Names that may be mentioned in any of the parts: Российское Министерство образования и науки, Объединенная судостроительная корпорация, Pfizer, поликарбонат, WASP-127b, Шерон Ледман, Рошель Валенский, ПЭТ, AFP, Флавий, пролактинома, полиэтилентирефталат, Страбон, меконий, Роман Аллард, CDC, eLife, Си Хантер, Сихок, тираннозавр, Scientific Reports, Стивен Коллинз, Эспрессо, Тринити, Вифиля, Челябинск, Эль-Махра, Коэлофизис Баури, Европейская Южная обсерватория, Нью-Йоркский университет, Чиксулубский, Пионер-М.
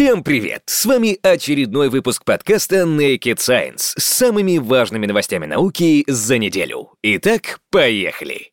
Всем привет! С вами очередной выпуск подкаста Naked Science с самыми важными новостями науки за неделю. Итак, поехали!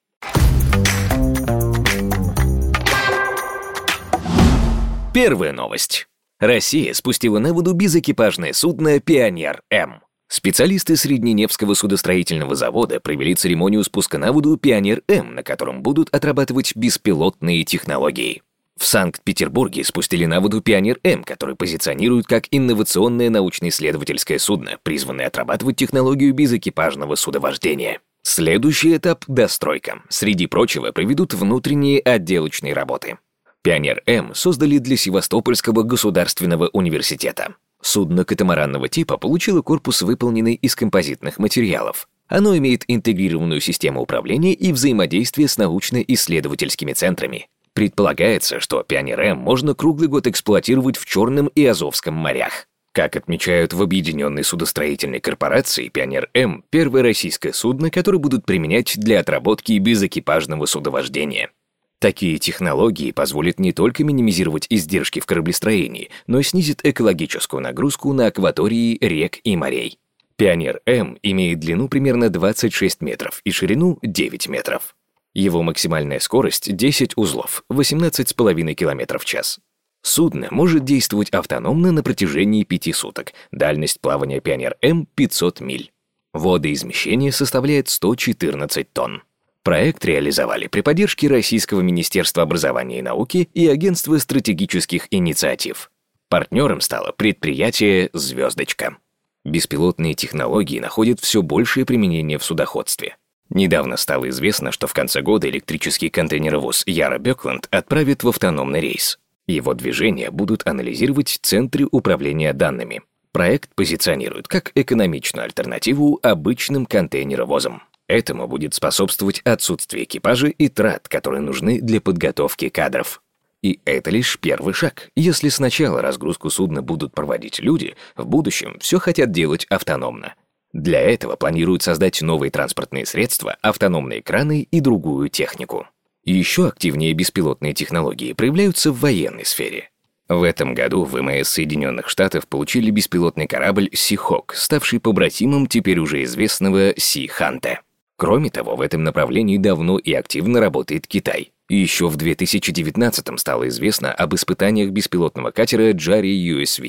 Первая новость. Россия спустила на воду безэкипажное судно «Пионер-М». Специалисты Средненевского судостроительного завода провели церемонию спуска на воду «Пионер-М», на котором будут отрабатывать беспилотные технологии. В Санкт-Петербурге спустили на воду «Пионер-М», который позиционируют как инновационное научно-исследовательское судно, призванное отрабатывать технологию безэкипажного судовождения. Следующий этап – достройка. Среди прочего проведут внутренние отделочные работы. «Пионер-М» создали для Севастопольского государственного университета. Судно катамаранного типа получило корпус, выполненный из композитных материалов. Оно имеет интегрированную систему управления и взаимодействия с научно-исследовательскими центрами. Предполагается, что «Пионер-М» можно круглый год эксплуатировать в Черном и Азовском морях. Как отмечают в Объединенной судостроительной корпорации, «Пионер-М» — первое российское судно, которое будут применять для отработки безэкипажного судовождения. Такие технологии позволят не только минимизировать издержки в кораблестроении, но и снизит экологическую нагрузку на акватории рек и морей. «Пионер-М» имеет длину примерно 26 метров и ширину 9 метров. Его максимальная скорость – 10 узлов, 18,5 км в час. Судно может действовать автономно на протяжении 5 суток. Дальность плавания «Пионер-М» – 500 миль. Водоизмещение составляет 114 тонн. Проект реализовали при поддержке Российского Министерства образования и науки и Агентства стратегических инициатив. Партнером стало предприятие «Звёздочка». Беспилотные технологии находят все большее применение в судоходстве. Недавно стало известно, что в конце года электрический контейнеровоз «Яра Бёкланд» отправит в автономный рейс. Его движения будут анализировать центры управления данными. Проект позиционирует как экономичную альтернативу обычным контейнеровозам. Этому будет способствовать отсутствие экипажа и трат, которые нужны для подготовки кадров. И это лишь первый шаг. Если сначала разгрузку судна будут проводить люди, в будущем все хотят делать автономно. Для этого планируют создать новые транспортные средства, автономные краны и другую технику. Еще активнее беспилотные технологии проявляются в военной сфере. В этом году ВМС Соединенных Штатов получили беспилотный корабль «Сихок», ставший побратимом теперь уже известного «Си Хантер». Кроме того, в этом направлении давно и активно работает Китай. Еще в 2019-м стало известно об испытаниях беспилотного катера «Джарри Юэс»,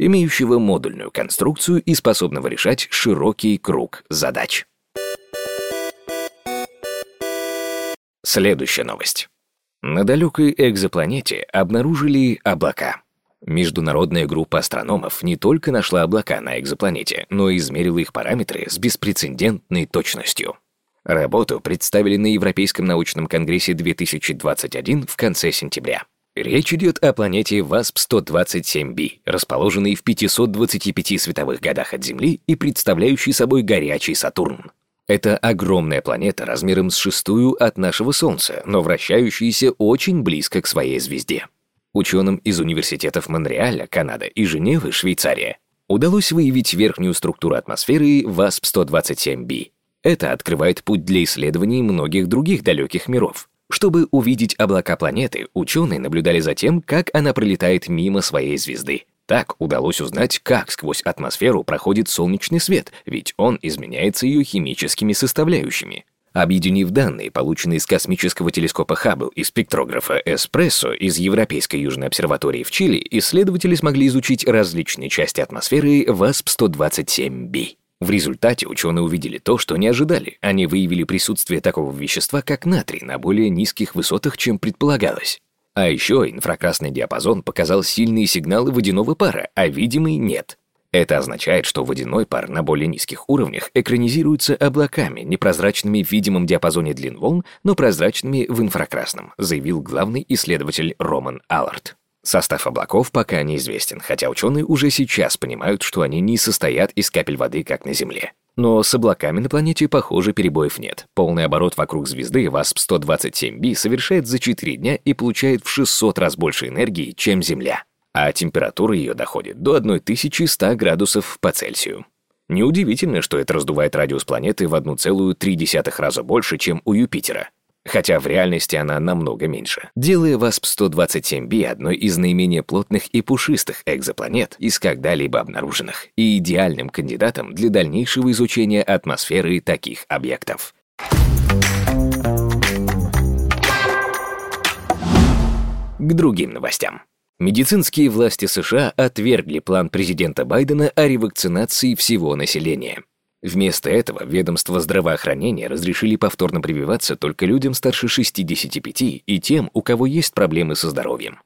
имеющего модульную конструкцию и способного решать широкий круг задач. Следующая новость. На далекой экзопланете обнаружили облака. Международная группа астрономов не только нашла облака на экзопланете, но и измерила их параметры с беспрецедентной точностью. Работу представили на Европейском научном конгрессе 2021 в конце сентября. Речь идет о планете WASP-127b, расположенной в 525 световых годах от Земли и представляющей собой горячий Сатурн. Это огромная планета размером с шестую от нашего Солнца, но вращающаяся очень близко к своей звезде. Ученым из университетов Монреаля, Канада, и Женевы, Швейцария, удалось выявить верхнюю структуру атмосферы WASP-127b. Это открывает путь для исследований многих других далеких миров. Чтобы увидеть облака планеты, ученые наблюдали за тем, как она пролетает мимо своей звезды. Так удалось узнать, как сквозь атмосферу проходит солнечный свет, ведь он изменяется ее химическими составляющими. Объединив данные, полученные из космического телескопа «Хаббл» и спектрографа «Эспрессо» из Европейской Южной обсерватории в Чили, исследователи смогли изучить различные части атмосферы WASP-127b. В результате ученые увидели то, что не ожидали. Они выявили присутствие такого вещества, как натрий, на более низких высотах, чем предполагалось. А еще инфракрасный диапазон показал сильные сигналы водяного пара, а видимый нет. Это означает, что водяной пар на более низких уровнях экранизируется облаками, непрозрачными в видимом диапазоне длин волн, но прозрачными в инфракрасном, заявил главный исследователь Роман Аллард. Состав облаков пока неизвестен, хотя ученые уже сейчас понимают, что они не состоят из капель воды, как на Земле. Но с облаками на планете, похоже, перебоев нет. Полный оборот вокруг звезды WASP-127b совершает за 4 дня и получает в 600 раз больше энергии, чем Земля. А температура ее доходит до 1100 градусов по Цельсию. Неудивительно, что это раздувает радиус планеты в 1,3 раза больше, чем у Юпитера. хотя в реальности она намного меньше, делая WASP-127b одной из наименее плотных и пушистых экзопланет из когда-либо обнаруженных и идеальным кандидатом для дальнейшего изучения атмосферы таких объектов. К другим новостям. Медицинские власти США отвергли план президента Байдена о ревакцинации всего населения. Вместо этого ведомство здравоохранения разрешили повторно прививаться только людям старше 65 и тем, у кого есть проблемы со здоровьем.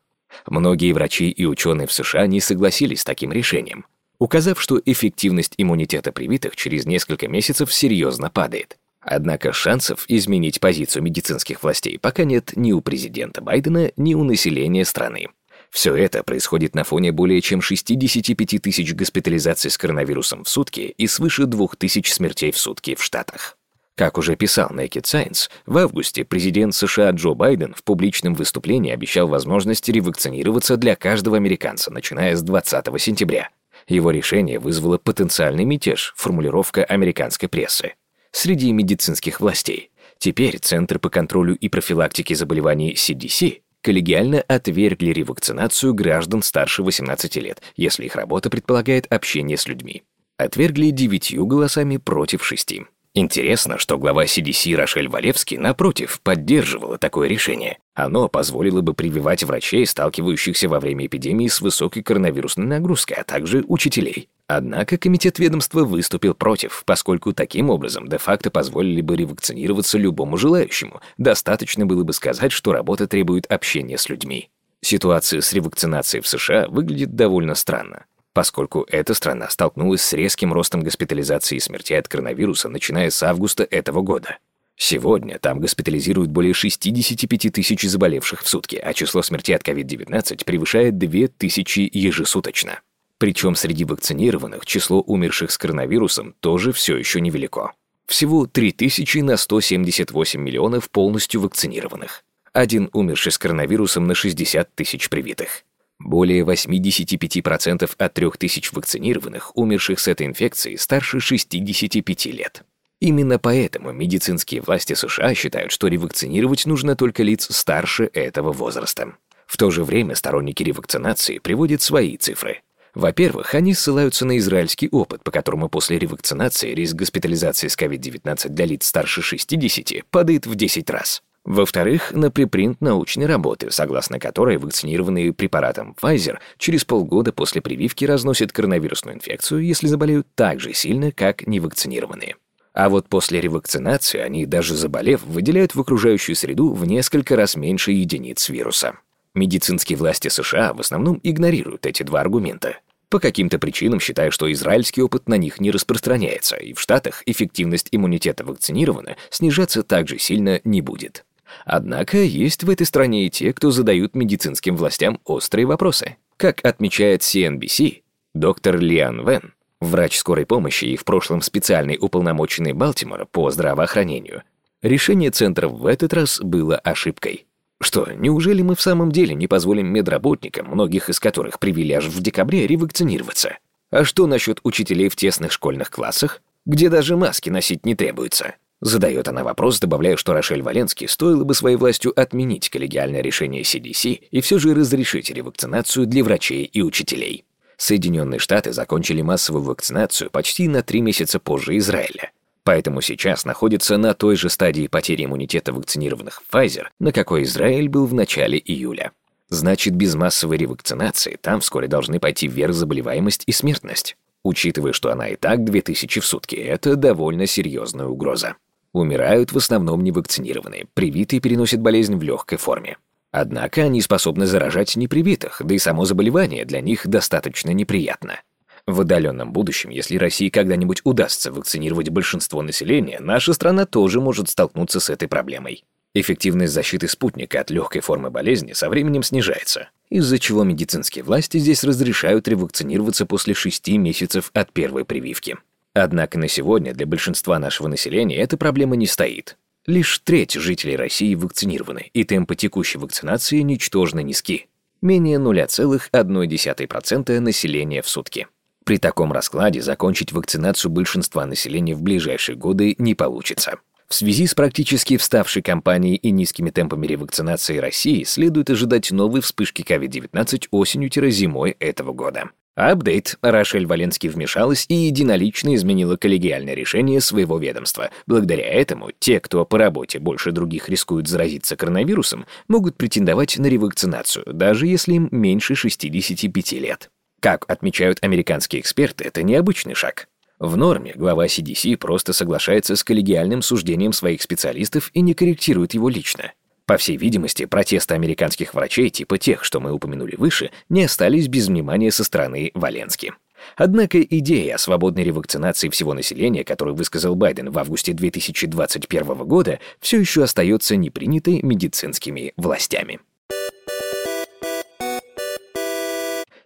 Многие врачи и ученые в США не согласились с таким решением, указав, что эффективность иммунитета привитых через несколько месяцев серьезно падает. Однако шансов изменить позицию медицинских властей пока нет ни у президента Байдена, ни у населения страны. Все это происходит на фоне более чем 65 тысяч госпитализаций с коронавирусом в сутки и свыше 2000 смертей в сутки в Штатах. Как уже писал Naked Science, в августе президент США Джо Байден в публичном выступлении обещал возможность ревакцинироваться для каждого американца, начиная с 20 сентября. Его решение вызвало потенциальный мятеж, формулировка американской прессы, среди медицинских властей. Теперь Центр по контролю и профилактике заболеваний CDC коллегиально отвергли ревакцинацию граждан старше 18 лет, если их работа предполагает общение с людьми. Отвергли 9 голосами против 6. Интересно, что глава CDC Рошель Валенский, напротив, поддерживала такое решение. Оно позволило бы прививать врачей, сталкивающихся во время эпидемии с высокой коронавирусной нагрузкой, а также учителей. Однако комитет ведомства выступил против, поскольку таким образом де-факто позволили бы ревакцинироваться любому желающему. Достаточно было бы сказать, что работа требует общения с людьми. Ситуация с ревакцинацией в США выглядит довольно странно, поскольку эта страна столкнулась с резким ростом госпитализации и смертей от коронавируса, начиная с августа этого года. Сегодня там госпитализируют более 65 тысяч заболевших в сутки, а число смертей от COVID-19 превышает 2000 ежесуточно. Причем среди вакцинированных число умерших с коронавирусом тоже все еще невелико. Всего 3000 на 178 миллионов полностью вакцинированных. 1 умерший с коронавирусом на 60 тысяч привитых. Более 85% от 3000 вакцинированных, умерших с этой инфекцией, старше 65 лет. Именно поэтому медицинские власти США считают, что ревакцинировать нужно только лиц старше этого возраста. В то же время сторонники ревакцинации приводят свои цифры. Во-первых, они ссылаются на израильский опыт, по которому после ревакцинации риск госпитализации с COVID-19 для лиц старше 60 падает в 10 раз. Во-вторых, на препринт научной работы, согласно которой вакцинированные препаратом Pfizer через полгода после прививки разносят коронавирусную инфекцию, если заболеют так же сильно, как невакцинированные. А вот после ревакцинации они, даже заболев, выделяют в окружающую среду в несколько раз меньше единиц вируса. Медицинские власти США в основном игнорируют эти два аргумента, по каким-то причинам считая, что израильский опыт на них не распространяется, и в Штатах эффективность иммунитета вакцинирована снижаться так же сильно не будет. Однако есть в этой стране и те, кто задают медицинским властям острые вопросы. Как отмечает CNBC, доктор Лиан Вен, врач скорой помощи и в прошлом специальный уполномоченный Балтимора по здравоохранению, решение центров в этот раз было ошибкой. Что, неужели мы в самом деле не позволим медработникам, многих из которых привели аж в декабре, ревакцинироваться? А что насчет учителей в тесных школьных классах, где даже маски носить не требуется? Задает она вопрос, добавляя, что Рошель Валенский стоило бы своей властью отменить коллегиальное решение CDC и все же разрешить ревакцинацию для врачей и учителей. Соединенные Штаты закончили массовую вакцинацию почти на 3 месяца позже Израиля. Поэтому сейчас находится на той же стадии потери иммунитета вакцинированных Pfizer, на какой Израиль был в начале июля. Значит, без массовой ревакцинации там вскоре должны пойти вверх заболеваемость и смертность. Учитывая, что она и так 2000 в сутки, это довольно серьезная угроза. Умирают в основном невакцинированные, привитые переносят болезнь в легкой форме. Однако они способны заражать непривитых, да и само заболевание для них достаточно неприятно. В отдаленном будущем, если России когда-нибудь удастся вакцинировать большинство населения, наша страна тоже может столкнуться с этой проблемой. Эффективность защиты спутника от легкой формы болезни со временем снижается, из-за чего медицинские власти здесь разрешают ревакцинироваться после 6 месяцев от первой прививки. Однако на сегодня для большинства нашего населения эта проблема не стоит. Лишь треть жителей России вакцинированы, и темпы текущей вакцинации ничтожно низки – менее 0,1% населения в сутки. При таком раскладе закончить вакцинацию большинства населения в ближайшие годы не получится. В связи с практически вставшей кампанией и низкими темпами ревакцинации России следует ожидать новой вспышки COVID-19 осенью-зимой этого года. Апдейт. Рошель Валенский вмешалась и единолично изменила коллегиальное решение своего ведомства. Благодаря этому те, кто по работе больше других рискует заразиться коронавирусом, могут претендовать на ревакцинацию, даже если им меньше 65 лет. Как отмечают американские эксперты, это необычный шаг. В норме глава CDC просто соглашается с коллегиальным суждением своих специалистов и не корректирует его лично. По всей видимости, протесты американских врачей, типа тех, что мы упомянули выше, не остались без внимания со стороны Валенски. Однако идея о свободной ревакцинации всего населения, которую высказал Байден в августе 2021 года, все еще остается непринятой медицинскими властями.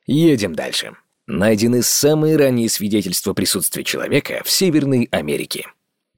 Едем дальше. Найдены самые ранние свидетельства присутствия человека в Северной Америке.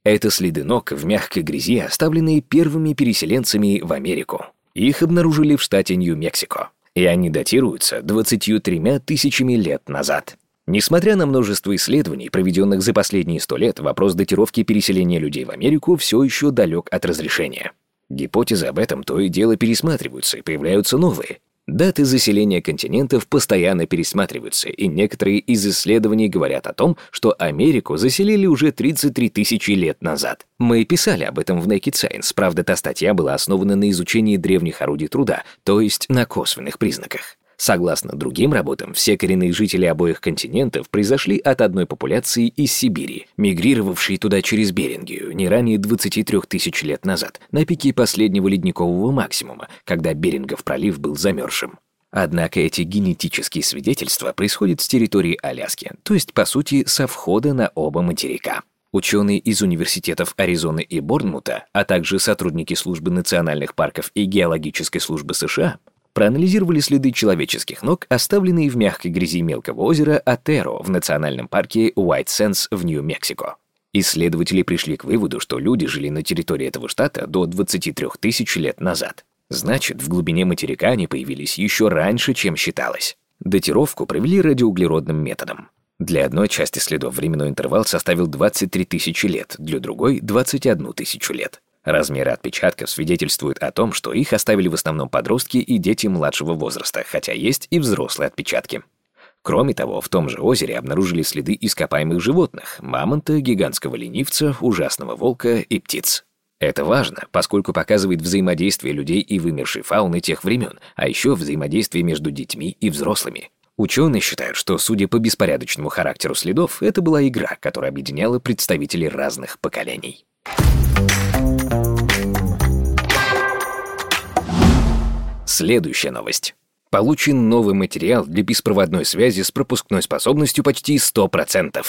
Это следы ног в мягкой грязи, оставленные первыми переселенцами в Америку. Их обнаружили в штате Нью-Мексико, и они датируются 23 тысячами лет назад. Несмотря на множество исследований, проведенных за последние 100 лет, вопрос датировки переселения людей в Америку все еще далек от разрешения. Гипотезы об этом то и дело пересматриваются, и появляются новые. Даты заселения континентов постоянно пересматриваются, и некоторые из исследований говорят о том, что Америку заселили уже 33 тысячи лет назад. Мы писали об этом в Naked Science, правда, та статья была основана на изучении древних орудий труда, то есть на косвенных признаках. Согласно другим работам, все коренные жители обоих континентов произошли от одной популяции из Сибири, мигрировавшей туда через Берингию не ранее 23 тысяч лет назад, на пике последнего ледникового максимума, когда Берингов пролив был замерзшим. Однако эти генетические свидетельства происходят с территории Аляски, то есть, по сути, со входа на оба материка. Ученые из университетов Аризоны и Борнмута, а также сотрудники службы национальных парков и геологической службы США проанализировали следы человеческих ног, оставленные в мягкой грязи мелкого озера Атеро в национальном парке White Sands в Нью-Мексико. Исследователи пришли к выводу, что люди жили на территории этого штата до 23 тысяч лет назад. Значит, в глубине материка они появились еще раньше, чем считалось. Датировку провели радиоуглеродным методом. Для одной части следов временной интервал составил 23 тысячи лет, для другой – 21 тысячу лет. Размеры отпечатков свидетельствуют о том, что их оставили в основном подростки и дети младшего возраста, хотя есть и взрослые отпечатки. Кроме того, в том же озере обнаружили следы ископаемых животных – мамонта, гигантского ленивца, ужасного волка и птиц. Это важно, поскольку показывает взаимодействие людей и вымершей фауны тех времен, а еще взаимодействие между детьми и взрослыми. Ученые считают, что, судя по беспорядочному характеру следов, это была игра, которая объединяла представителей разных поколений. Следующая новость. Получен новый материал для беспроводной связи с пропускной способностью почти 100%.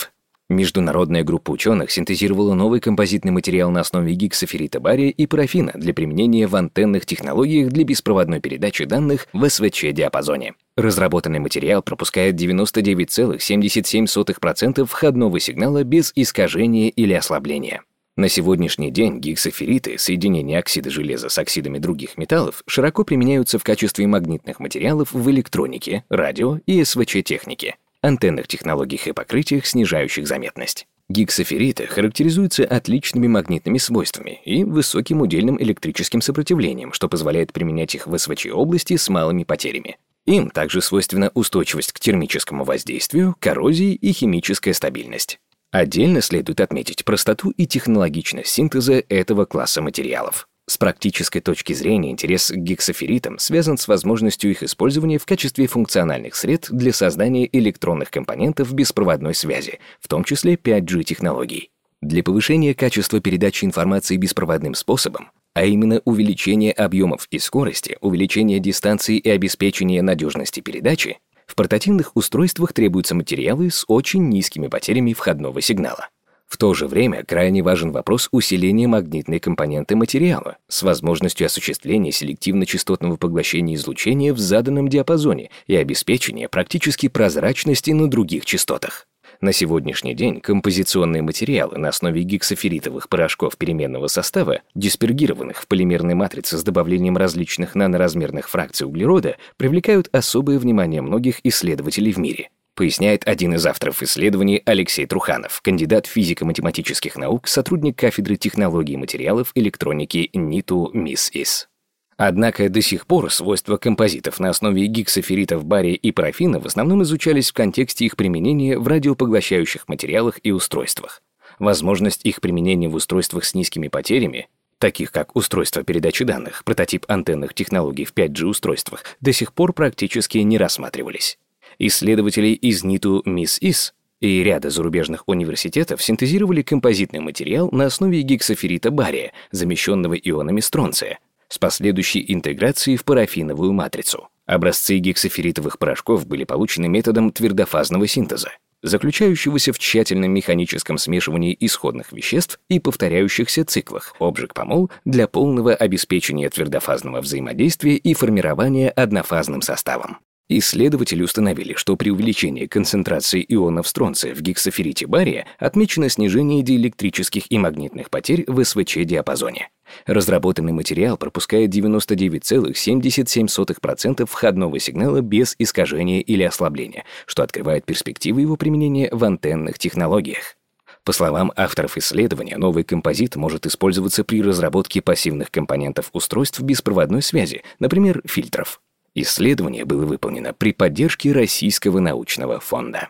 Международная группа ученых синтезировала новый композитный материал на основе гексаферита бария и парафина для применения в антенных технологиях для беспроводной передачи данных в СВЧ-диапазоне. Разработанный материал пропускает 99,77% входного сигнала без искажения или ослабления. На сегодняшний день гексафериты, соединение оксида железа с оксидами других металлов, широко применяются в качестве магнитных материалов в электронике, радио и СВЧ-технике, антенных технологиях и покрытиях, снижающих заметность. Гексафериты характеризуются отличными магнитными свойствами и высоким удельным электрическим сопротивлением, что позволяет применять их в СВЧ-области с малыми потерями. Им также свойственна устойчивость к термическому воздействию, коррозии и химическая стабильность. Отдельно следует отметить простоту и технологичность синтеза этого класса материалов. С практической точки зрения интерес к гексаферитам связан с возможностью их использования в качестве функциональных сред для создания электронных компонентов беспроводной связи, в том числе 5G-технологий. Для повышения качества передачи информации беспроводным способом, а именно увеличение объемов и скорости, увеличение дистанции и обеспечение надежности передачи, в портативных устройствах требуются материалы с очень низкими потерями входного сигнала. В то же время крайне важен вопрос усиления магнитной компоненты материала с возможностью осуществления селективно-частотного поглощения излучения в заданном диапазоне и обеспечения практически прозрачности на других частотах. На сегодняшний день композиционные материалы на основе гексаферитовых порошков переменного состава, диспергированных в полимерной матрице с добавлением различных наноразмерных фракций углерода, привлекают особое внимание многих исследователей в мире. поясняет один из авторов исследований Алексей Труханов, кандидат физико-математических наук, сотрудник кафедры технологий материалов электроники НИТУ МИСИС. Однако до сих пор свойства композитов на основе гексаферитов бария и парафина в основном изучались в контексте их применения в радиопоглощающих материалах и устройствах. Возможность их применения в устройствах с низкими потерями, таких как устройство передачи данных, прототип антенных технологий в 5G-устройствах, до сих пор практически не рассматривались. Исследователи из НИТУ МИСИС и ряда зарубежных университетов синтезировали композитный материал на основе гексаферрита бария, замещенного ионами стронция, с последующей интеграцией в парафиновую матрицу. Образцы гексаферритовых порошков были получены методом твердофазного синтеза, заключающегося в тщательном механическом смешивании исходных веществ и повторяющихся циклах обжиг-помол для полного обеспечения твердофазного взаимодействия и формирования однофазным составом. Исследователи установили, что при увеличении концентрации ионов стронция в гексаферрите бария отмечено снижение диэлектрических и магнитных потерь в СВЧ-диапазоне. Разработанный материал пропускает 99,77% входного сигнала без искажения или ослабления, что открывает перспективы его применения в антенных технологиях. По словам авторов исследования, новый композит может использоваться при разработке пассивных компонентов устройств беспроводной связи, например, фильтров. Исследование было выполнено при поддержке Российского научного фонда.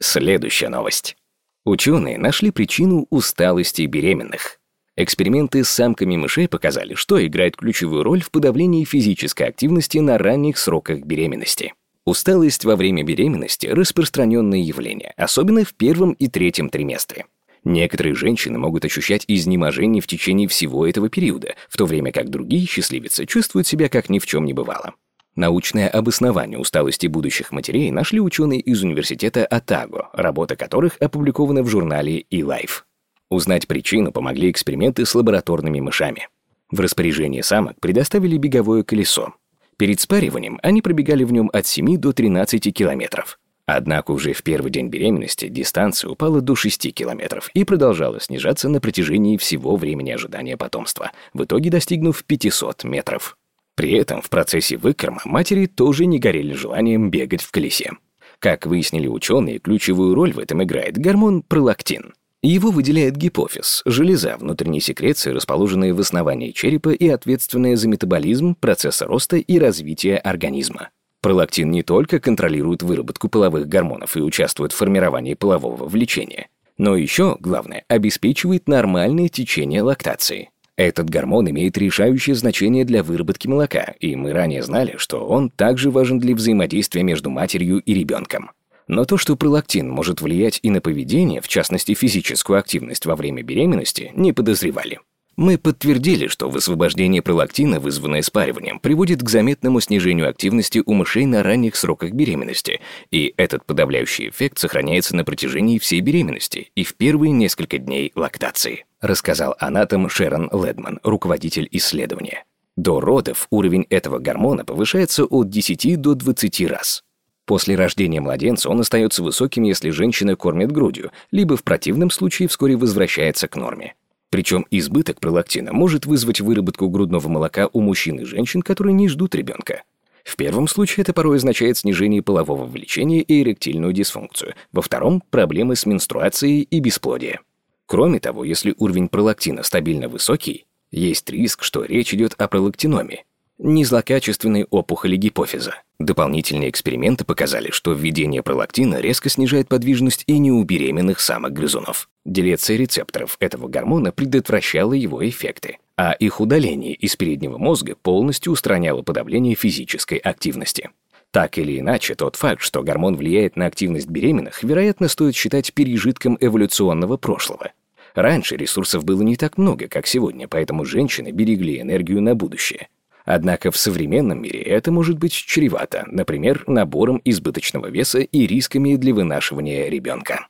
Следующая новость. Ученые нашли причину усталости беременных. Эксперименты с самками мышей показали, что играет ключевую роль в подавлении физической активности на ранних сроках беременности. Усталость во время беременности – распространенное явление, особенно в первом и третьем триместре. Некоторые женщины могут ощущать изнеможение в течение всего этого периода, в то время как другие счастливицы чувствуют себя как ни в чем не бывало. Научное обоснование усталости будущих матерей нашли ученые из университета Отаго, работа которых опубликована в журнале eLife. Узнать причину помогли эксперименты с лабораторными мышами. В распоряжение самок предоставили беговое колесо. Перед спариванием они пробегали в нем от 7 до 13 километров. Однако уже в первый день беременности дистанция упала до 6 километров и продолжала снижаться на протяжении всего времени ожидания потомства, в итоге достигнув 500 метров. При этом в процессе выкорма матери тоже не горели желанием бегать в колесе. Как выяснили ученые, ключевую роль в этом играет гормон пролактин. Его выделяет гипофиз, железа внутренней секреции, расположенная в основании черепа и ответственная за метаболизм, процессы роста и развития организма. Пролактин не только контролирует выработку половых гормонов и участвует в формировании полового влечения, но еще, главное, обеспечивает нормальное течение лактации. Этот гормон имеет решающее значение для выработки молока, и мы ранее знали, что он также важен для взаимодействия между матерью и ребенком. Но то, что пролактин может влиять и на поведение, в частности физическую активность во время беременности, не подозревали. Мы подтвердили, что высвобождение пролактина, вызванное спариванием, приводит к заметному снижению активности у мышей на ранних сроках беременности, и этот подавляющий эффект сохраняется на протяжении всей беременности и в первые несколько дней лактации, рассказал анатом Шерон Ледман, руководитель исследования. До родов уровень этого гормона повышается от 10 до 20 раз. После рождения младенца он остается высоким, если женщина кормит грудью, либо в противном случае вскоре возвращается к норме. Причем избыток пролактина может вызвать выработку грудного молока у мужчин и женщин, которые не ждут ребенка. В первом случае это порой означает снижение полового влечения и эректильную дисфункцию, во втором – проблемы с менструацией и бесплодие. Кроме того, если уровень пролактина стабильно высокий, есть риск, что речь идет о пролактиномии, незлокачественной опухоли гипофиза. Дополнительные эксперименты показали, что введение пролактина резко снижает подвижность и не у беременных самок-грызунов. Делеция рецепторов этого гормона предотвращала его эффекты, а их удаление из переднего мозга полностью устраняло подавление физической активности. Так или иначе, тот факт, что гормон влияет на активность беременных, вероятно, стоит считать пережитком эволюционного прошлого. Раньше ресурсов было не так много, как сегодня, поэтому женщины берегли энергию на будущее. Однако в современном мире это может быть чревато, например, набором избыточного веса и рисками для вынашивания ребенка.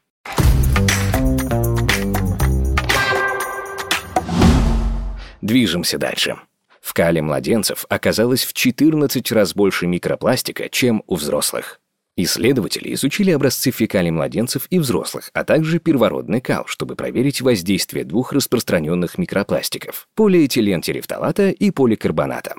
Движемся дальше. В кале младенцев оказалось в 14 раз больше микропластика, чем у взрослых. Исследователи изучили образцы фекалий младенцев и взрослых, а также первородный кал, чтобы проверить воздействие двух распространенных микропластиков – полиэтилентирефталата и поликарбоната.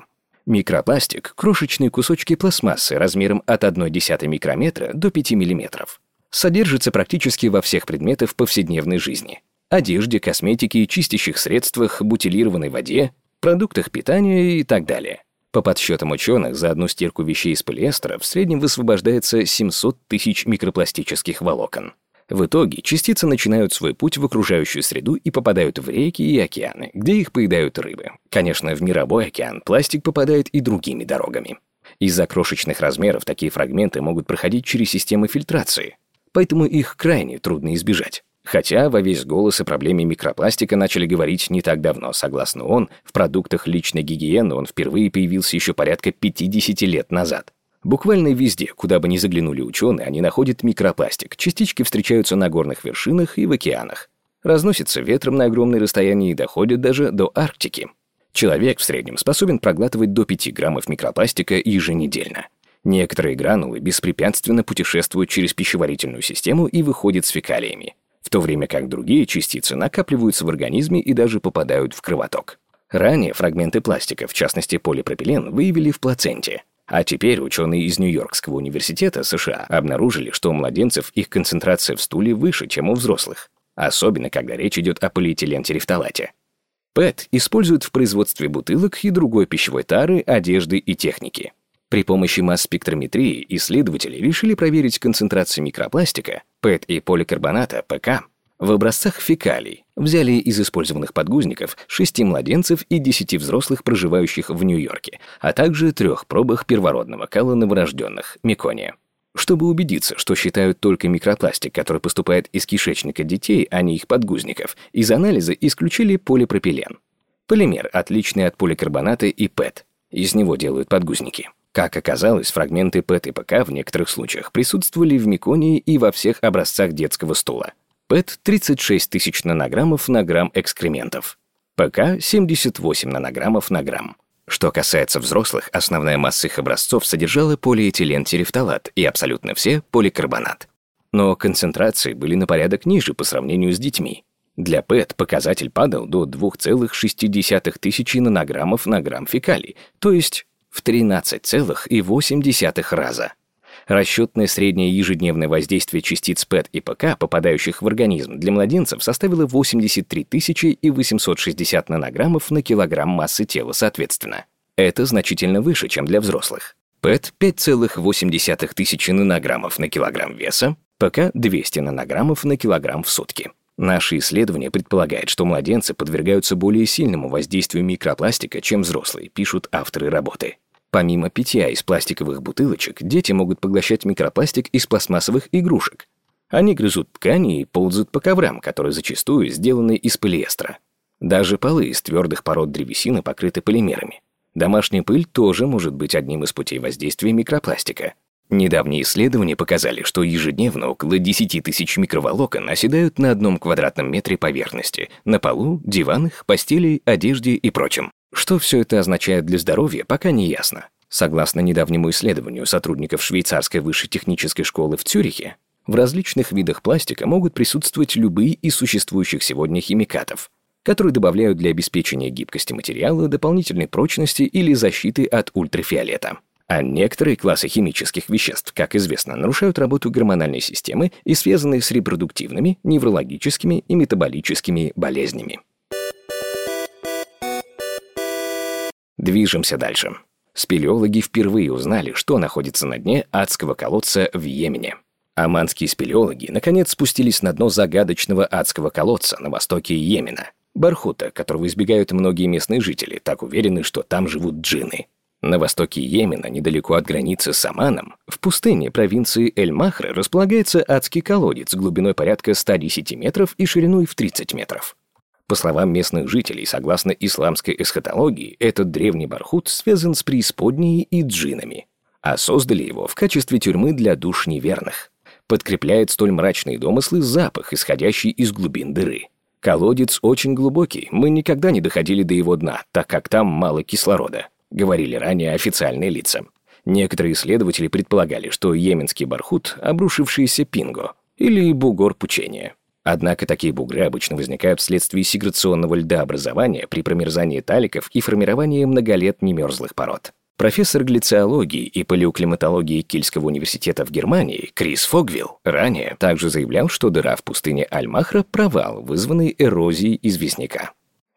Микропластик – крошечные кусочки пластмассы размером от 0,1 микрометра до 5 миллиметров. Содержится практически во всех предметах повседневной жизни – одежде, косметике, чистящих средствах, бутилированной воде, продуктах питания и так далее. По подсчетам ученых, за одну стирку вещей из полиэстера в среднем высвобождается 700 тысяч микропластических волокон. В итоге частицы начинают свой путь в окружающую среду и попадают в реки и океаны, где их поедают рыбы. Конечно, в мировой океан пластик попадает и другими дорогами. Из-за крошечных размеров такие фрагменты могут проходить через системы фильтрации, поэтому их крайне трудно избежать. Хотя во весь голос о проблеме микропластика начали говорить не так давно. Согласно ООН, в продуктах личной гигиены он впервые появился еще порядка 50 лет назад. Буквально везде, куда бы ни заглянули ученые, они находят микропластик. Частички встречаются на горных вершинах и в океанах. Разносятся ветром на огромные расстояния и доходят даже до Арктики. Человек в среднем способен проглатывать до 5 граммов микропластика еженедельно. Некоторые гранулы беспрепятственно путешествуют через пищеварительную систему и выходят с фекалиями, в то время как другие частицы накапливаются в организме и даже попадают в кровоток. Ранее фрагменты пластика, в частности полипропилен, выявили в плаценте. А теперь ученые из Нью-Йоркского университета США обнаружили, что у младенцев их концентрация в стуле выше, чем у взрослых, особенно когда речь идет о полиэтилентирефталате. ПЭТ используют в производстве бутылок и другой пищевой тары, одежды и техники. При помощи масс-спектрометрии исследователи решили проверить концентрации микропластика, ПЭТ и поликарбоната, ПК, в образцах фекалий. Взяли из использованных подгузников 6 младенцев и 10 взрослых, проживающих в Нью-Йорке, а также 3 пробах первородного кала новорожденных, мекония. Чтобы убедиться, что считают только микропластик, который поступает из кишечника детей, а не их подгузников, из анализа исключили полипропилен. Полимер, отличный от поликарбоната и ПЭТ. Из него делают подгузники. Как оказалось, фрагменты ПЭТ и ПК в некоторых случаях присутствовали в меконии и во всех образцах детского стула. ПЭТ – 36 тысяч нанограммов на грамм экскрементов. ПК – 78 нанограммов на грамм. Что касается взрослых, основная масса их образцов содержала полиэтилентирефталат и абсолютно все – поликарбонат. Но концентрации были на порядок ниже по сравнению с детьми. Для ПЭТ показатель падал до 2,6 тысячи нанограммов на грамм фекалий, то есть в 13,8 раза. Расчетное среднее ежедневное воздействие частиц ПЭТ и ПК, попадающих в организм для младенцев, составило 83 860 нанограммов на килограмм массы тела соответственно. Это значительно выше, чем для взрослых. ПЭТ – 5,8 тысячи нанограммов на килограмм веса, ПК – 200 нанограммов на килограмм в сутки. Наши исследования предполагают, что младенцы подвергаются более сильному воздействию микропластика, чем взрослые, пишут авторы работы. Помимо питья из пластиковых бутылочек, дети могут поглощать микропластик из пластмассовых игрушек. Они грызут ткани и ползают по коврам, которые зачастую сделаны из полиэстера. Даже полы из твердых пород древесины покрыты полимерами. Домашняя пыль тоже может быть одним из путей воздействия микропластика. Недавние исследования показали, что ежедневно около 10 тысяч микроволокон оседают на 1 квадратном метре поверхности, на полу, диванах, постели, одежде и прочем. Что все это означает для здоровья, пока не ясно. Согласно недавнему исследованию сотрудников швейцарской высшей технической школы в Цюрихе, в различных видах пластика могут присутствовать любые из существующих сегодня химикатов, которые добавляют для обеспечения гибкости материала, дополнительной прочности или защиты от ультрафиолета. А некоторые классы химических веществ, как известно, нарушают работу гормональной системы и связаны с репродуктивными, неврологическими и метаболическими болезнями. Движемся дальше. Спелеологи впервые узнали, что находится на дне адского колодца в Йемене. Оманские спелеологи наконец спустились на дно загадочного адского колодца на востоке Йемена, бархута, которого избегают многие местные жители, так уверены, что там живут джинны. На востоке Йемена, недалеко от границы с Оманом, в пустыне провинции Эль-Махра располагается адский колодец глубиной порядка 110 метров и шириной в 30 метров. По словам местных жителей, согласно исламской эсхатологии, этот древний бархут связан с преисподней и джиннами, а создали его в качестве тюрьмы для душ неверных. Подкрепляет столь мрачные домыслы запах, исходящий из глубин дыры. «Колодец очень глубокий, мы никогда не доходили до его дна, так как там мало кислорода», — говорили ранее официальные лица. Некоторые исследователи предполагали, что йеменский бархут — обрушившийся пинго или бугор пучения. Однако такие бугры обычно возникают вследствие сегрегационного льдообразования при промерзании таликов и формировании многолет немерзлых пород. Профессор глициологии и палеоклиматологии Кильского университета в Германии Крис Фогвилл ранее также заявлял, что дыра в пустыне Аль-Махра – провал, вызванный эрозией известняка.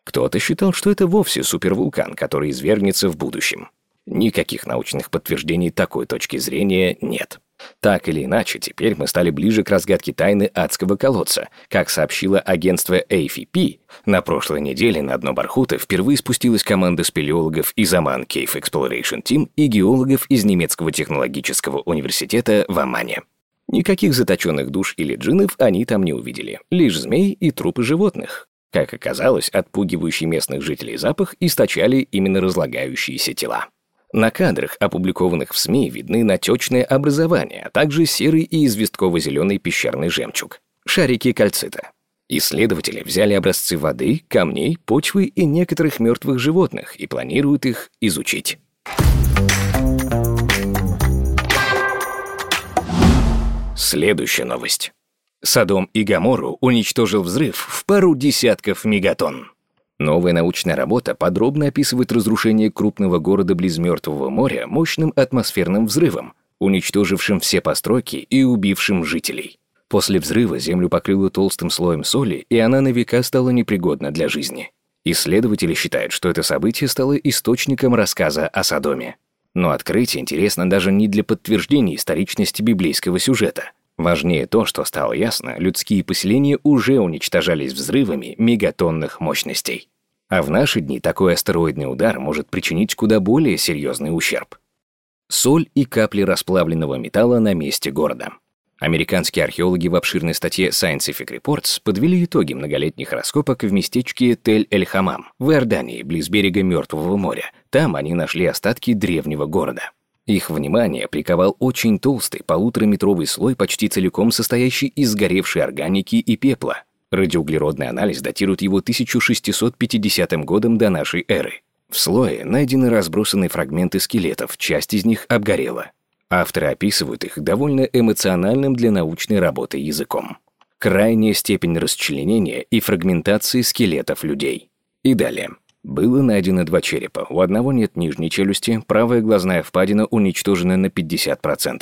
Кто-то считал, что это вовсе супервулкан, который извергнется в будущем. Никаких научных подтверждений такой точки зрения нет. Так или иначе, теперь мы стали ближе к разгадке тайны адского колодца. Как сообщило агентство AFP, на прошлой неделе на дно Бархута впервые спустилась команда спелеологов из Amman Cave Exploration Team и геологов из немецкого технологического университета в Аммане. Никаких заточенных душ или джиннов они там не увидели, лишь змей и трупы животных. Как оказалось, отпугивающий местных жителей запах источали именно разлагающиеся тела. На кадрах, опубликованных в СМИ, видны натечные образования, а также серый и известково-зеленый песчаный жемчуг – шарики кальцита. Исследователи взяли образцы воды, камней, почвы и некоторых мертвых животных и планируют их изучить. Следующая новость. Содом и Гоморру уничтожил взрыв в пару десятков мегатонн. Новая научная работа подробно описывает разрушение крупного города близ Мёртвого моря мощным атмосферным взрывом, уничтожившим все постройки и убившим жителей. После взрыва землю покрыло толстым слоем соли, и она на века стала непригодна для жизни. Исследователи считают, что это событие стало источником рассказа о Содоме. Но открытие интересно даже не для подтверждения историчности библейского сюжета. Важнее то, что стало ясно, людские поселения уже уничтожались взрывами мегатонных мощностей. А в наши дни такой астероидный удар может причинить куда более серьезный ущерб. Соль и капли расплавленного металла на месте города. Американские археологи в обширной статье Scientific Reports подвели итоги многолетних раскопок в местечке Тель-эль-Хамам в Иордании, близ берега Мертвого моря. Там они нашли остатки древнего города. Их внимание приковал очень толстый полутораметровый слой, почти целиком состоящий из сгоревшей органики и пепла. Радиоуглеродный анализ датирует его 1650 годом до нашей эры. В слое найдены разбросанные фрагменты скелетов, часть из них обгорела. Авторы описывают их довольно эмоциональным для научной работы языком. Крайняя степень расчленения и фрагментации скелетов людей. И далее. Было найдено два черепа, у одного нет нижней челюсти, правая глазная впадина уничтожена на 50%.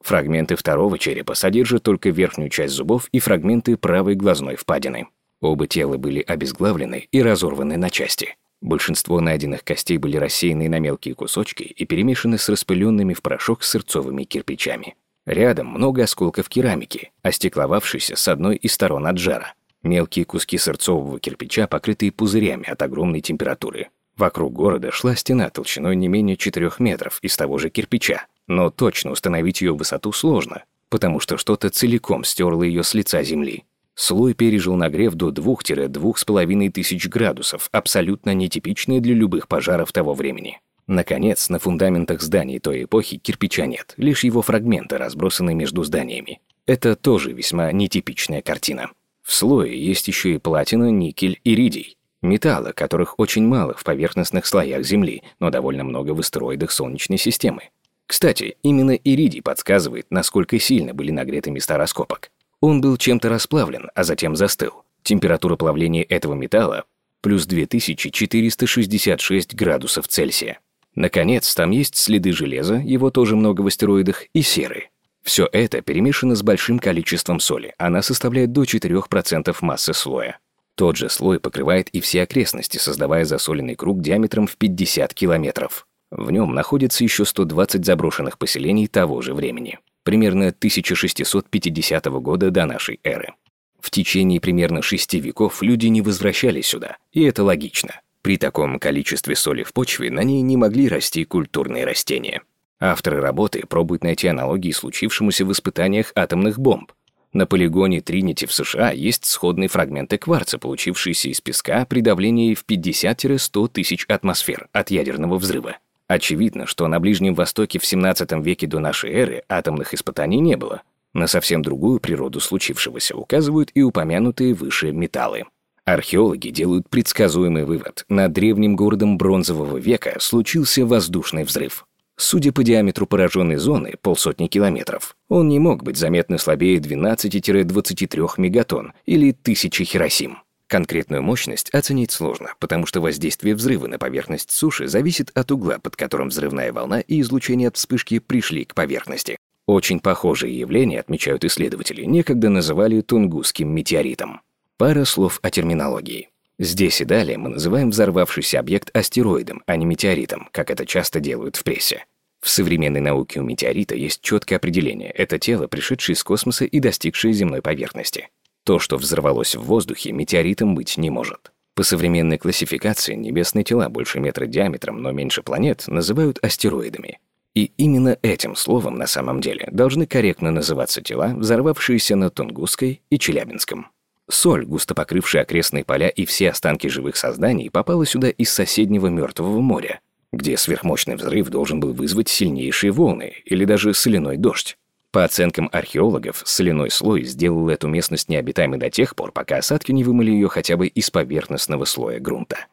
Фрагменты второго черепа содержат только верхнюю часть зубов и фрагменты правой глазной впадины. Оба тела были обезглавлены и разорваны на части. Большинство найденных костей были рассеяны на мелкие кусочки и перемешаны с распыленными в порошок сырцовыми кирпичами. Рядом много осколков керамики, остекловавшейся с одной из сторон от жара. Мелкие куски сырцового кирпича, покрытые пузырями от огромной температуры. Вокруг города шла стена толщиной не менее 4 метров из того же кирпича. Но точно установить ее высоту сложно, потому что что-то целиком стерло ее с лица земли. Слой пережил нагрев до 2-2,5 тысяч градусов, абсолютно нетипичные для любых пожаров того времени. Наконец, на фундаментах зданий той эпохи кирпича нет, лишь его фрагменты разбросаны между зданиями. Это тоже весьма нетипичная картина. В слое есть еще и платина, никель и иридий. Металлы, которых очень мало в поверхностных слоях Земли, но довольно много в астероидах Солнечной системы. Кстати, именно иридий подсказывает, насколько сильно были нагреты места раскопок. Он был чем-то расплавлен, а затем застыл. Температура плавления этого металла – плюс 2466 градусов Цельсия. Наконец, там есть следы железа, его тоже много в астероидах, и серы. Все это перемешано с большим количеством соли, она составляет до 4% массы слоя. Тот же слой покрывает и все окрестности, создавая засоленный круг диаметром в 50 километров. В нем находится еще 120 заброшенных поселений того же времени, примерно 1650 года до нашей эры. В течение примерно 6 веков люди не возвращались сюда, и это логично. При таком количестве соли в почве на ней не могли расти культурные растения. Авторы работы пробуют найти аналогии случившемуся в испытаниях атомных бомб. На полигоне Тринити в США есть сходные фрагменты кварца, получившиеся из песка при давлении в 50-100 тысяч атмосфер от ядерного взрыва. Очевидно, что на Ближнем Востоке в 17 веке до нашей эры атомных испытаний не было. На совсем другую природу случившегося указывают и упомянутые выше металлы. Археологи делают предсказуемый вывод. Над древним городом Бронзового века случился воздушный взрыв. Судя по диаметру пораженной зоны, полсотни километров, он не мог быть заметно слабее 12-23 мегатонн или 1000 Хиросим. Конкретную мощность оценить сложно, потому что воздействие взрыва на поверхность суши зависит от угла, под которым взрывная волна и излучение от вспышки пришли к поверхности. Очень похожие явления, отмечают исследователи, некогда называли Тунгусским метеоритом. Пара слов о терминологии. Здесь и далее мы называем взорвавшийся объект астероидом, а не метеоритом, как это часто делают в прессе. В современной науке у метеорита есть четкое определение – это тело, пришедшее из космоса и достигшее земной поверхности. То, что взорвалось в воздухе, метеоритом быть не может. По современной классификации небесные тела больше метра диаметром, но меньше планет, называют астероидами. И именно этим словом на самом деле должны корректно называться тела, взорвавшиеся на Тунгусской и Челябинском. Соль, густо покрывшая окрестные поля и все останки живых созданий, попала сюда из соседнего Мёртвого моря, где сверхмощный взрыв должен был вызвать сильнейшие волны или даже соляной дождь. По оценкам археологов, соляной слой сделал эту местность необитаемой до тех пор, пока осадки не вымыли ее хотя бы из поверхностного слоя грунта.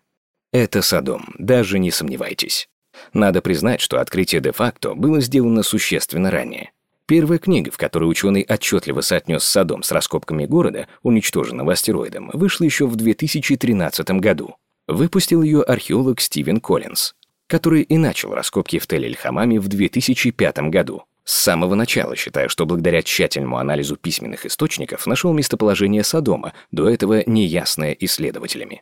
Это Содом, даже не сомневайтесь. Надо признать, что открытие де-факто было сделано существенно ранее. Первая книга, в которой ученый отчетливо соотнес Содом с раскопками города, уничтоженного астероидом, вышла еще в 2013 году. Выпустил ее археолог Стивен Коллинз, который и начал раскопки в Тель-эль-Хамаме в 2005 году. С самого начала считаю, что благодаря тщательному анализу письменных источников нашел местоположение Содома, до этого неясное исследователями.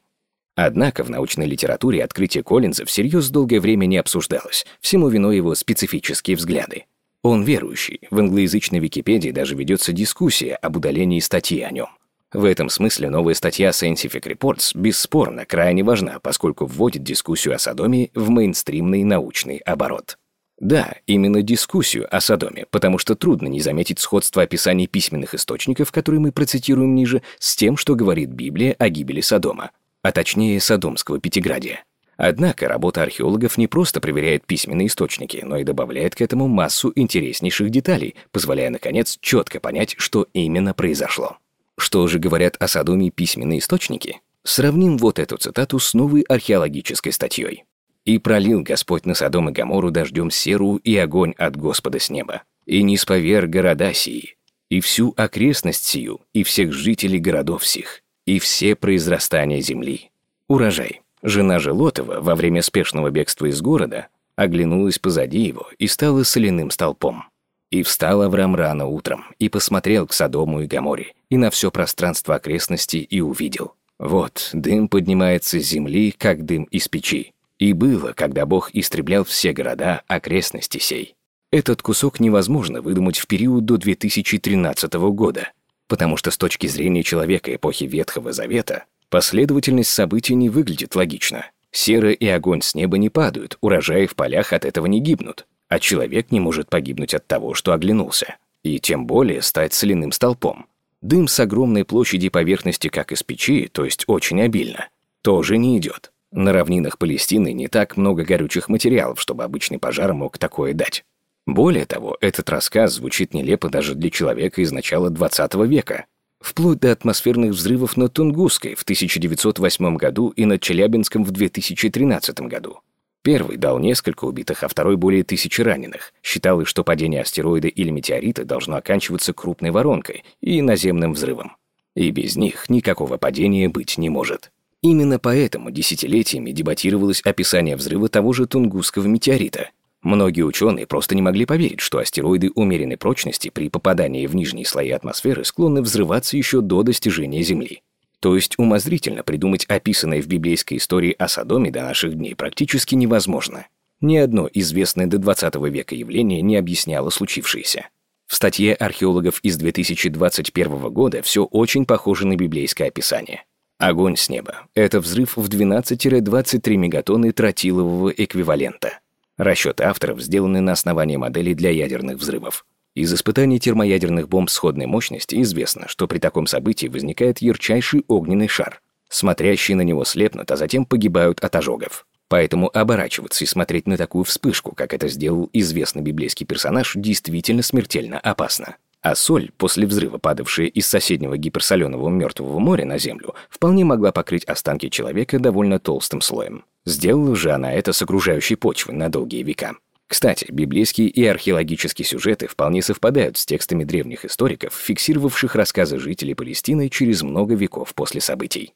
Однако в научной литературе открытие Коллинза всерьез долгое время не обсуждалось, всему виной его специфические взгляды. Он верующий, в англоязычной Википедии даже ведется дискуссия об удалении статьи о нем. В этом смысле новая статья Scientific Reports бесспорно крайне важна, поскольку вводит дискуссию о Содоме в мейнстримный научный оборот. Да, именно дискуссию о Содоме, потому что трудно не заметить сходство описаний письменных источников, которые мы процитируем ниже, с тем, что говорит Библия о гибели Содома, а точнее Содомского пятиградия. Однако работа археологов не просто проверяет письменные источники, но и добавляет к этому массу интереснейших деталей, позволяя, наконец, четко понять, что именно произошло. Что же говорят о Содоме письменные источники? Сравним вот эту цитату с новой археологической статьей. «И пролил Господь на Содом и Гоморру дождем серу и огонь от Господа с неба, и не споверг города сии, и всю окрестность сию, и всех жителей городов сих, и все произрастания земли». Урожай. Жена же Лотова во время спешного бегства из города оглянулась позади его и стала соляным столпом. «И встал Авраам рано утром, и посмотрел к Содому и Гоморе, и на все пространство окрестности, и увидел. Вот, дым поднимается с земли, как дым из печи. И было, когда Бог истреблял все города окрестности сей». Этот кусок невозможно выдумать в период до 2013 года, потому что с точки зрения человека эпохи Ветхого Завета последовательность событий не выглядит логично. Сера и огонь с неба не падают, урожаи в полях от этого не гибнут, а человек не может погибнуть от того, что оглянулся, и тем более стать соляным столпом. Дым с огромной площади поверхности, как из печи, то есть очень обильно, тоже не идет. На равнинах Палестины не так много горючих материалов, чтобы обычный пожар мог такое дать. Более того, этот рассказ звучит нелепо даже для человека из начала 20 века. Вплоть до атмосферных взрывов на Тунгусской в 1908 году и над Челябинском в 2013 году. Первый дал несколько убитых, а второй более 1000 раненых. Считалось, что падение астероида или метеорита должно оканчиваться крупной воронкой и наземным взрывом. И без них никакого падения быть не может. Именно поэтому десятилетиями дебатировалось описание взрыва того же Тунгусского метеорита. Многие ученые просто не могли поверить, что астероиды умеренной прочности при попадании в нижние слои атмосферы склонны взрываться еще до достижения Земли. То есть умозрительно придумать описанное в библейской истории о Содоме до наших дней практически невозможно. Ни одно известное до 20 века явление не объясняло случившееся. В статье археологов из 2021 года все очень похоже на библейское описание. Огонь с неба – это взрыв в 12-23 мегатонны тротилового эквивалента. Расчеты авторов сделаны на основании моделей для ядерных взрывов. Из испытаний термоядерных бомб сходной мощности известно, что при таком событии возникает ярчайший огненный шар. Смотрящие на него слепнут, а затем погибают от ожогов. Поэтому оборачиваться и смотреть на такую вспышку, как это сделал известный библейский персонаж, действительно смертельно опасно. А соль, после взрыва, падавшая из соседнего гиперсоленого Мертвого моря на Землю, вполне могла покрыть останки человека довольно толстым слоем. Сделала же она это с окружающей почвы на долгие века. Кстати, библейские и археологические сюжеты вполне совпадают с текстами древних историков, фиксировавших рассказы жителей Палестины через много веков после событий.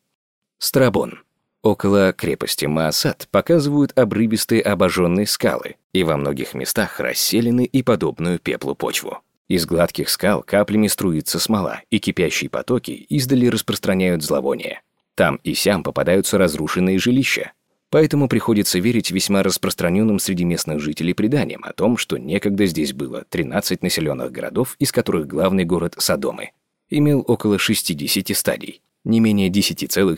Страбон. Около крепости Маасад показывают обрывистые обожженные скалы и во многих местах расселены и подобную пеплу почву. Из гладких скал каплями струится смола, и кипящие потоки издали распространяют зловоние. Там и сям попадаются разрушенные жилища. Поэтому приходится верить весьма распространенным среди местных жителей преданиям о том, что некогда здесь было 13 населенных городов, из которых главный город Содомы имел около 60 стадий, не менее 10,7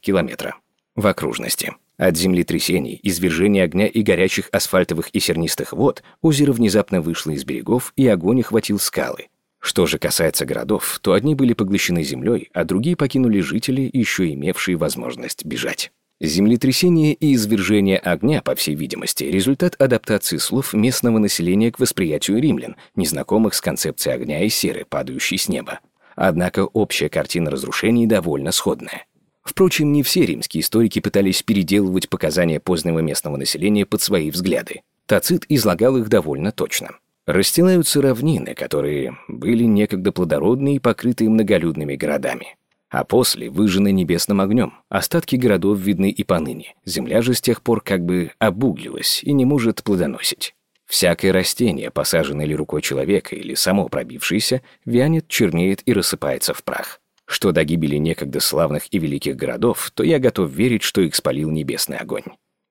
километра. В окружности. От землетрясений, извержения огня и горячих асфальтовых и сернистых вод озеро внезапно вышло из берегов, и огонь охватил скалы. Что же касается городов, то одни были поглощены землей, а другие покинули жители, еще имевшие возможность бежать. Землетрясение и извержение огня, по всей видимости, результат адаптации слов местного населения к восприятию римлян, незнакомых с концепцией огня и серы, падающей с неба. Однако общая картина разрушений довольно сходная. Впрочем, не все римские историки пытались переделывать показания позднего местного населения под свои взгляды. Тацит излагал их довольно точно. Расстилаются равнины, которые были некогда плодородны и покрыты многолюдными городами, а после выжжены небесным огнем. Остатки городов видны и поныне. Земля же с тех пор как бы обуглилась и не может плодоносить. Всякое растение, посаженное ли рукой человека или само пробившееся, вянет, чернеет и рассыпается в прах. Что до гибели некогда славных и великих городов, то я готов верить, что их спалил небесный огонь.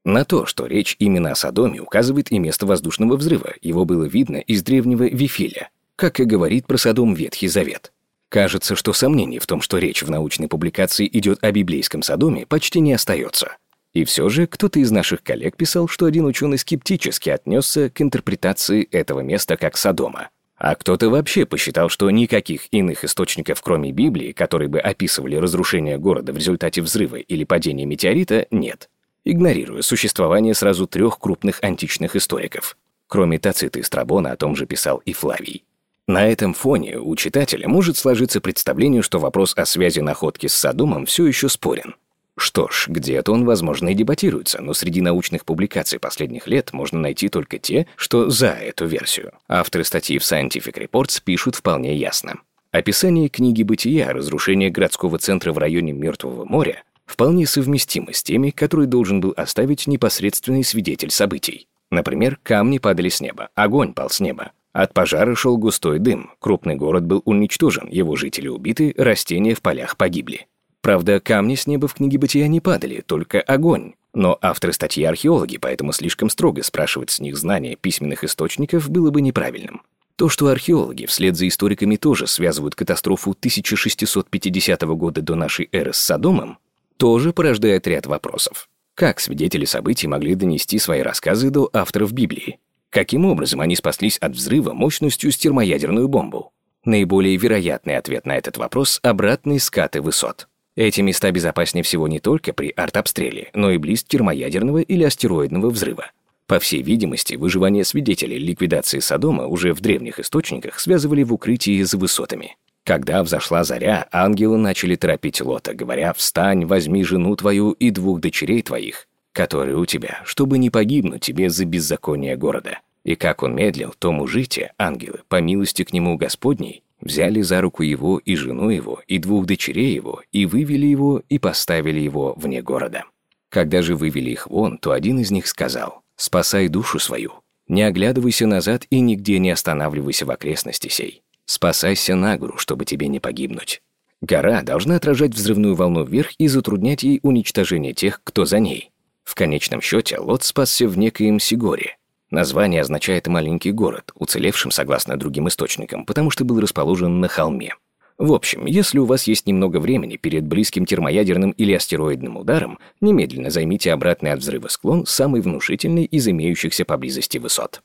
На то, что речь именно о Содоме, указывает и место воздушного взрыва, его было видно из древнего Вифиля, как и говорит про Содом Ветхий Завет. Кажется, что сомнений в том, что речь в научной публикации идет о библейском Содоме, почти не остается. И все же кто-то из наших коллег писал, что один ученый скептически отнесся к интерпретации этого места как Содома, а кто-то вообще посчитал, что никаких иных источников, кроме Библии, которые бы описывали разрушение города в результате взрыва или падения метеорита, нет, игнорируя существование сразу трех крупных античных историков. Кроме Тацита и Страбона о том же писал и Флавий. На этом фоне у читателя может сложиться представление, что вопрос о связи находки с Содомом все еще спорен. Что ж, где-то он, возможно, и дебатируется, но среди научных публикаций последних лет можно найти только те, что за эту версию. Авторы статьи в Scientific Reports пишут вполне ясно. Описание книги «Бытия» разрушения городского центра в районе Мёртвого моря вполне совместимо с теми, которые должен был оставить непосредственный свидетель событий. Например, камни падали с неба, огонь пал с неба. От пожара шел густой дым, крупный город был уничтожен, его жители убиты, растения в полях погибли. Правда, камни с неба в книге «Бытия» не падали, только огонь. Но авторы статьи археологи, поэтому слишком строго спрашивать с них знания письменных источников было бы неправильным. То, что археологи вслед за историками тоже связывают катастрофу 1650 года до нашей эры с Содомом, тоже порождает ряд вопросов. Как свидетели событий могли донести свои рассказы до авторов Библии? Каким образом они спаслись от взрыва мощностью с термоядерную бомбу? Наиболее вероятный ответ на этот вопрос – обратные скаты высот. Эти места безопаснее всего не только при артобстреле, но и близ термоядерного или астероидного взрыва. По всей видимости, выживание свидетелей ликвидации Содома уже в древних источниках связывали в укрытии за высотами. Когда взошла заря, ангелы начали торопить Лота, говоря: «Встань, возьми жену твою и двух дочерей твоих, которые у тебя, чтобы не погибнуть тебе за беззаконие города». И как он медлил, то мужите, ангелы, по милости к нему Господней, взяли за руку его и жену его, и двух дочерей его, и вывели его, и поставили его вне города. Когда же вывели их вон, то один из них сказал: «Спасай душу свою, не оглядывайся назад и нигде не останавливайся в окрестности сей. Спасайся на гору, чтобы тебе не погибнуть». Гора должна отражать взрывную волну вверх и затруднять ей уничтожение тех, кто за ней. В конечном счете Лот спасся в некоем Сигоре. Название означает «маленький город», уцелевшим, согласно другим источникам, потому что был расположен на холме. В общем, если у вас есть немного времени перед близким термоядерным или астероидным ударом, немедленно займите обратный от взрыва склон, самый внушительный из имеющихся поблизости высот.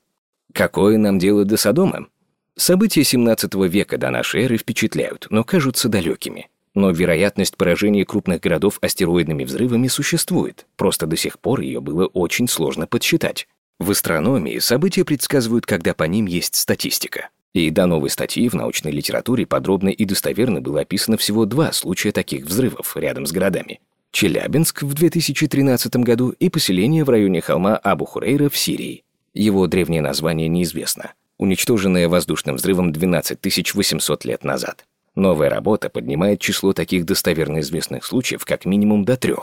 Какое нам дело до Содома? События 17 века до нашей эры впечатляют, но кажутся далекими. Но вероятность поражения крупных городов астероидными взрывами существует, просто до сих пор ее было очень сложно подсчитать. В астрономии события предсказывают, когда по ним есть статистика. И до новой статьи в научной литературе подробно и достоверно было описано всего два случая таких взрывов рядом с городами. Челябинск в 2013 году и поселение в районе холма Абу-Хурейра в Сирии. Его древнее название неизвестно, уничтоженное воздушным взрывом 12 800 лет назад. Новая работа поднимает число таких достоверно известных случаев как минимум до 3,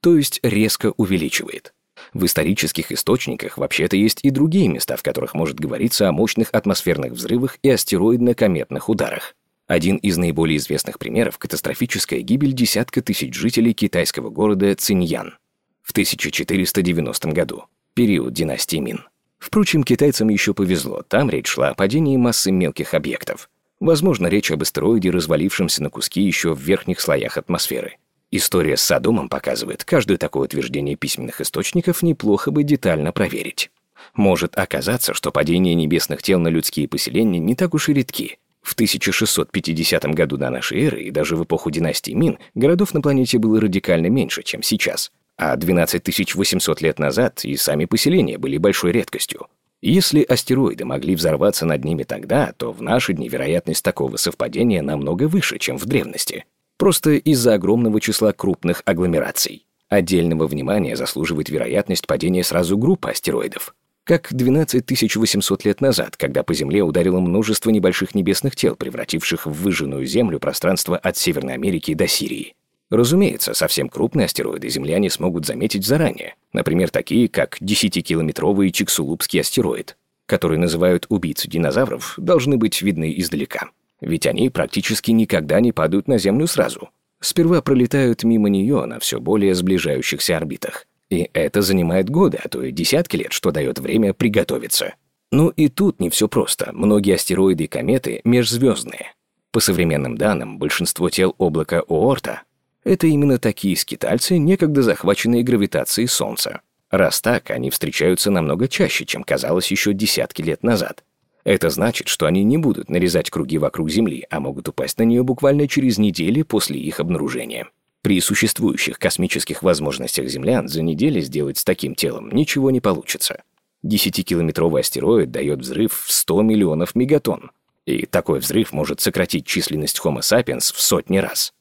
то есть резко увеличивает. В исторических источниках вообще-то есть и другие места, в которых может говориться о мощных атмосферных взрывах и астероидно-кометных ударах. Один из наиболее известных примеров – катастрофическая гибель десятка тысяч жителей китайского города Циньян в 1490 году, период династии Мин. Впрочем, китайцам еще повезло, там речь шла о падении массы мелких объектов. Возможно, речь об астероиде, развалившемся на куски еще в верхних слоях атмосферы. История с Содомом показывает, каждое такое утверждение письменных источников неплохо бы детально проверить. Может оказаться, что падения небесных тел на людские поселения не так уж и редки. В 1650 году до нашей эры и даже в эпоху династии Мин городов на планете было радикально меньше, чем сейчас. А 12 800 лет назад и сами поселения были большой редкостью. Если астероиды могли взорваться над ними тогда, то в наши дни вероятность такого совпадения намного выше, чем в древности. Просто из-за огромного числа крупных агломераций. Отдельного внимания заслуживает вероятность падения сразу группы астероидов. Как 12 800 лет назад, когда по Земле ударило множество небольших небесных тел, превративших в выжженную землю пространство от Северной Америки до Сирии. Разумеется, совсем крупные астероиды земляне смогут заметить заранее, например, такие как 10-километровый Чиксулубский астероид, который называют убийцей динозавров, должны быть видны издалека. Ведь они практически никогда не падают на Землю сразу. Сперва пролетают мимо нее на все более сближающихся орбитах. И это занимает годы, а то и десятки лет, что дает время приготовиться. Ну и тут не все просто. Многие астероиды и кометы межзвездные. По современным данным, большинство тел облака Оорта — это именно такие скитальцы, некогда захваченные гравитацией Солнца. Раз так, они встречаются намного чаще, чем казалось еще десятки лет назад. Это значит, что они не будут нарезать круги вокруг Земли, а могут упасть на нее буквально через недели после их обнаружения. При существующих космических возможностях землян за неделю сделать с таким телом ничего не получится. 10-километровый астероид дает взрыв в 100 миллионов мегатонн, и такой взрыв может сократить численность Homo sapiens в сотни раз.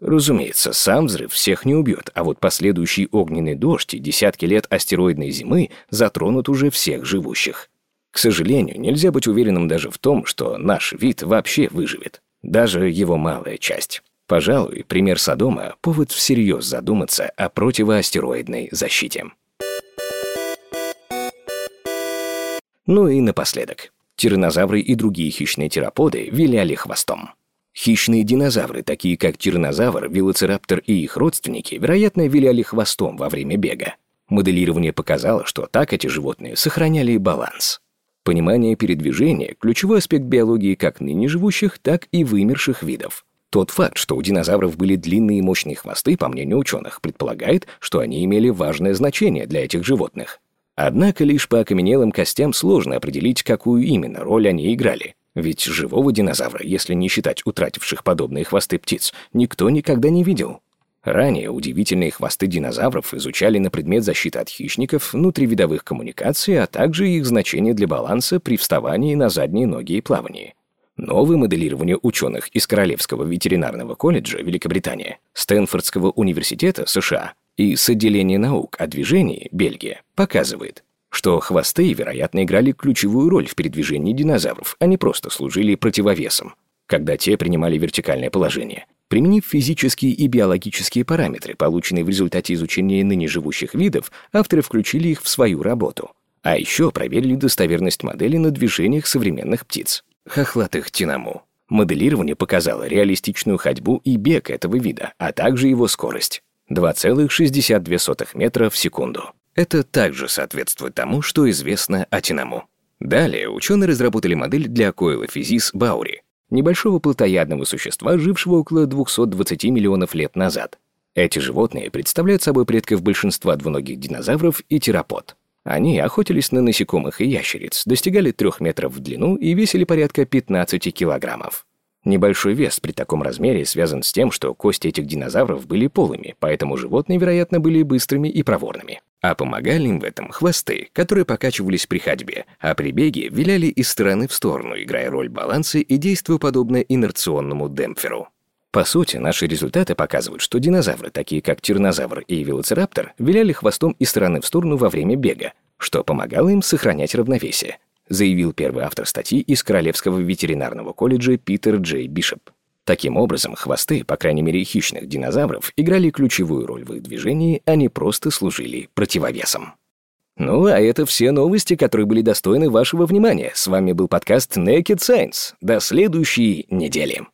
Разумеется, сам взрыв всех не убьет, а вот последующий огненный дождь и десятки лет астероидной зимы затронут уже всех живущих. К сожалению, нельзя быть уверенным даже в том, что наш вид вообще выживет, даже его малая часть. Пожалуй, пример Содома – повод всерьез задуматься о противоастероидной защите. Ну и напоследок. Тираннозавры и другие хищные тераподы виляли хвостом. Хищные динозавры, такие как тираннозавр, велоцираптор и их родственники, вероятно, виляли хвостом во время бега. Моделирование показало, что так эти животные сохраняли баланс. Понимание передвижения – ключевой аспект биологии как ныне живущих, так и вымерших видов. Тот факт, что у динозавров были длинные и мощные хвосты, по мнению ученых, предполагает, что они имели важное значение для этих животных. Однако лишь по окаменелым костям сложно определить, какую именно роль они играли. Ведь живого динозавра, если не считать утративших подобные хвосты птиц, никто никогда не видел. Ранее удивительные хвосты динозавров изучали на предмет защиты от хищников, внутривидовых коммуникаций, а также их значение для баланса при вставании на задние ноги и плавании. Новое моделирование ученых из Королевского ветеринарного колледжа Великобритания, Стэнфордского университета США и с отделения наук о движении Бельгия показывает, что хвосты, вероятно, играли ключевую роль в передвижении динозавров, а не просто служили противовесом, когда те принимали вертикальное положение. Применив физические и биологические параметры, полученные в результате изучения ныне живущих видов, авторы включили их в свою работу. А еще проверили достоверность модели на движениях современных птиц. Хохлатых тинаму. Моделирование показало реалистичную ходьбу и бег этого вида, а также его скорость – 2,62 метра в секунду. Это также соответствует тому, что известно о тинаму. Далее ученые разработали модель для коэлофизис баури – небольшого плотоядного существа, жившего около 220 миллионов лет назад. Эти животные представляют собой предков большинства двуногих динозавров и терапод. Они охотились на насекомых и ящериц, достигали 3 метров в длину и весили порядка 15 килограммов. Небольшой вес при таком размере связан с тем, что кости этих динозавров были полыми, поэтому животные, вероятно, были быстрыми и проворными. А помогали им в этом хвосты, которые покачивались при ходьбе, а при беге виляли из стороны в сторону, играя роль баланса и действуя подобно инерционному демпферу. По сути, наши результаты показывают, что динозавры, такие как тираннозавр и велоцираптор, виляли хвостом из стороны в сторону во время бега, что помогало им сохранять равновесие, заявил первый автор статьи из Королевского ветеринарного колледжа Питер Джей Бишоп. Таким образом, хвосты, по крайней мере хищных динозавров, играли ключевую роль в их движении, а не просто служили противовесом. Ну, а это все новости, которые были достойны вашего внимания. С вами был подкаст Naked Science. До следующей недели.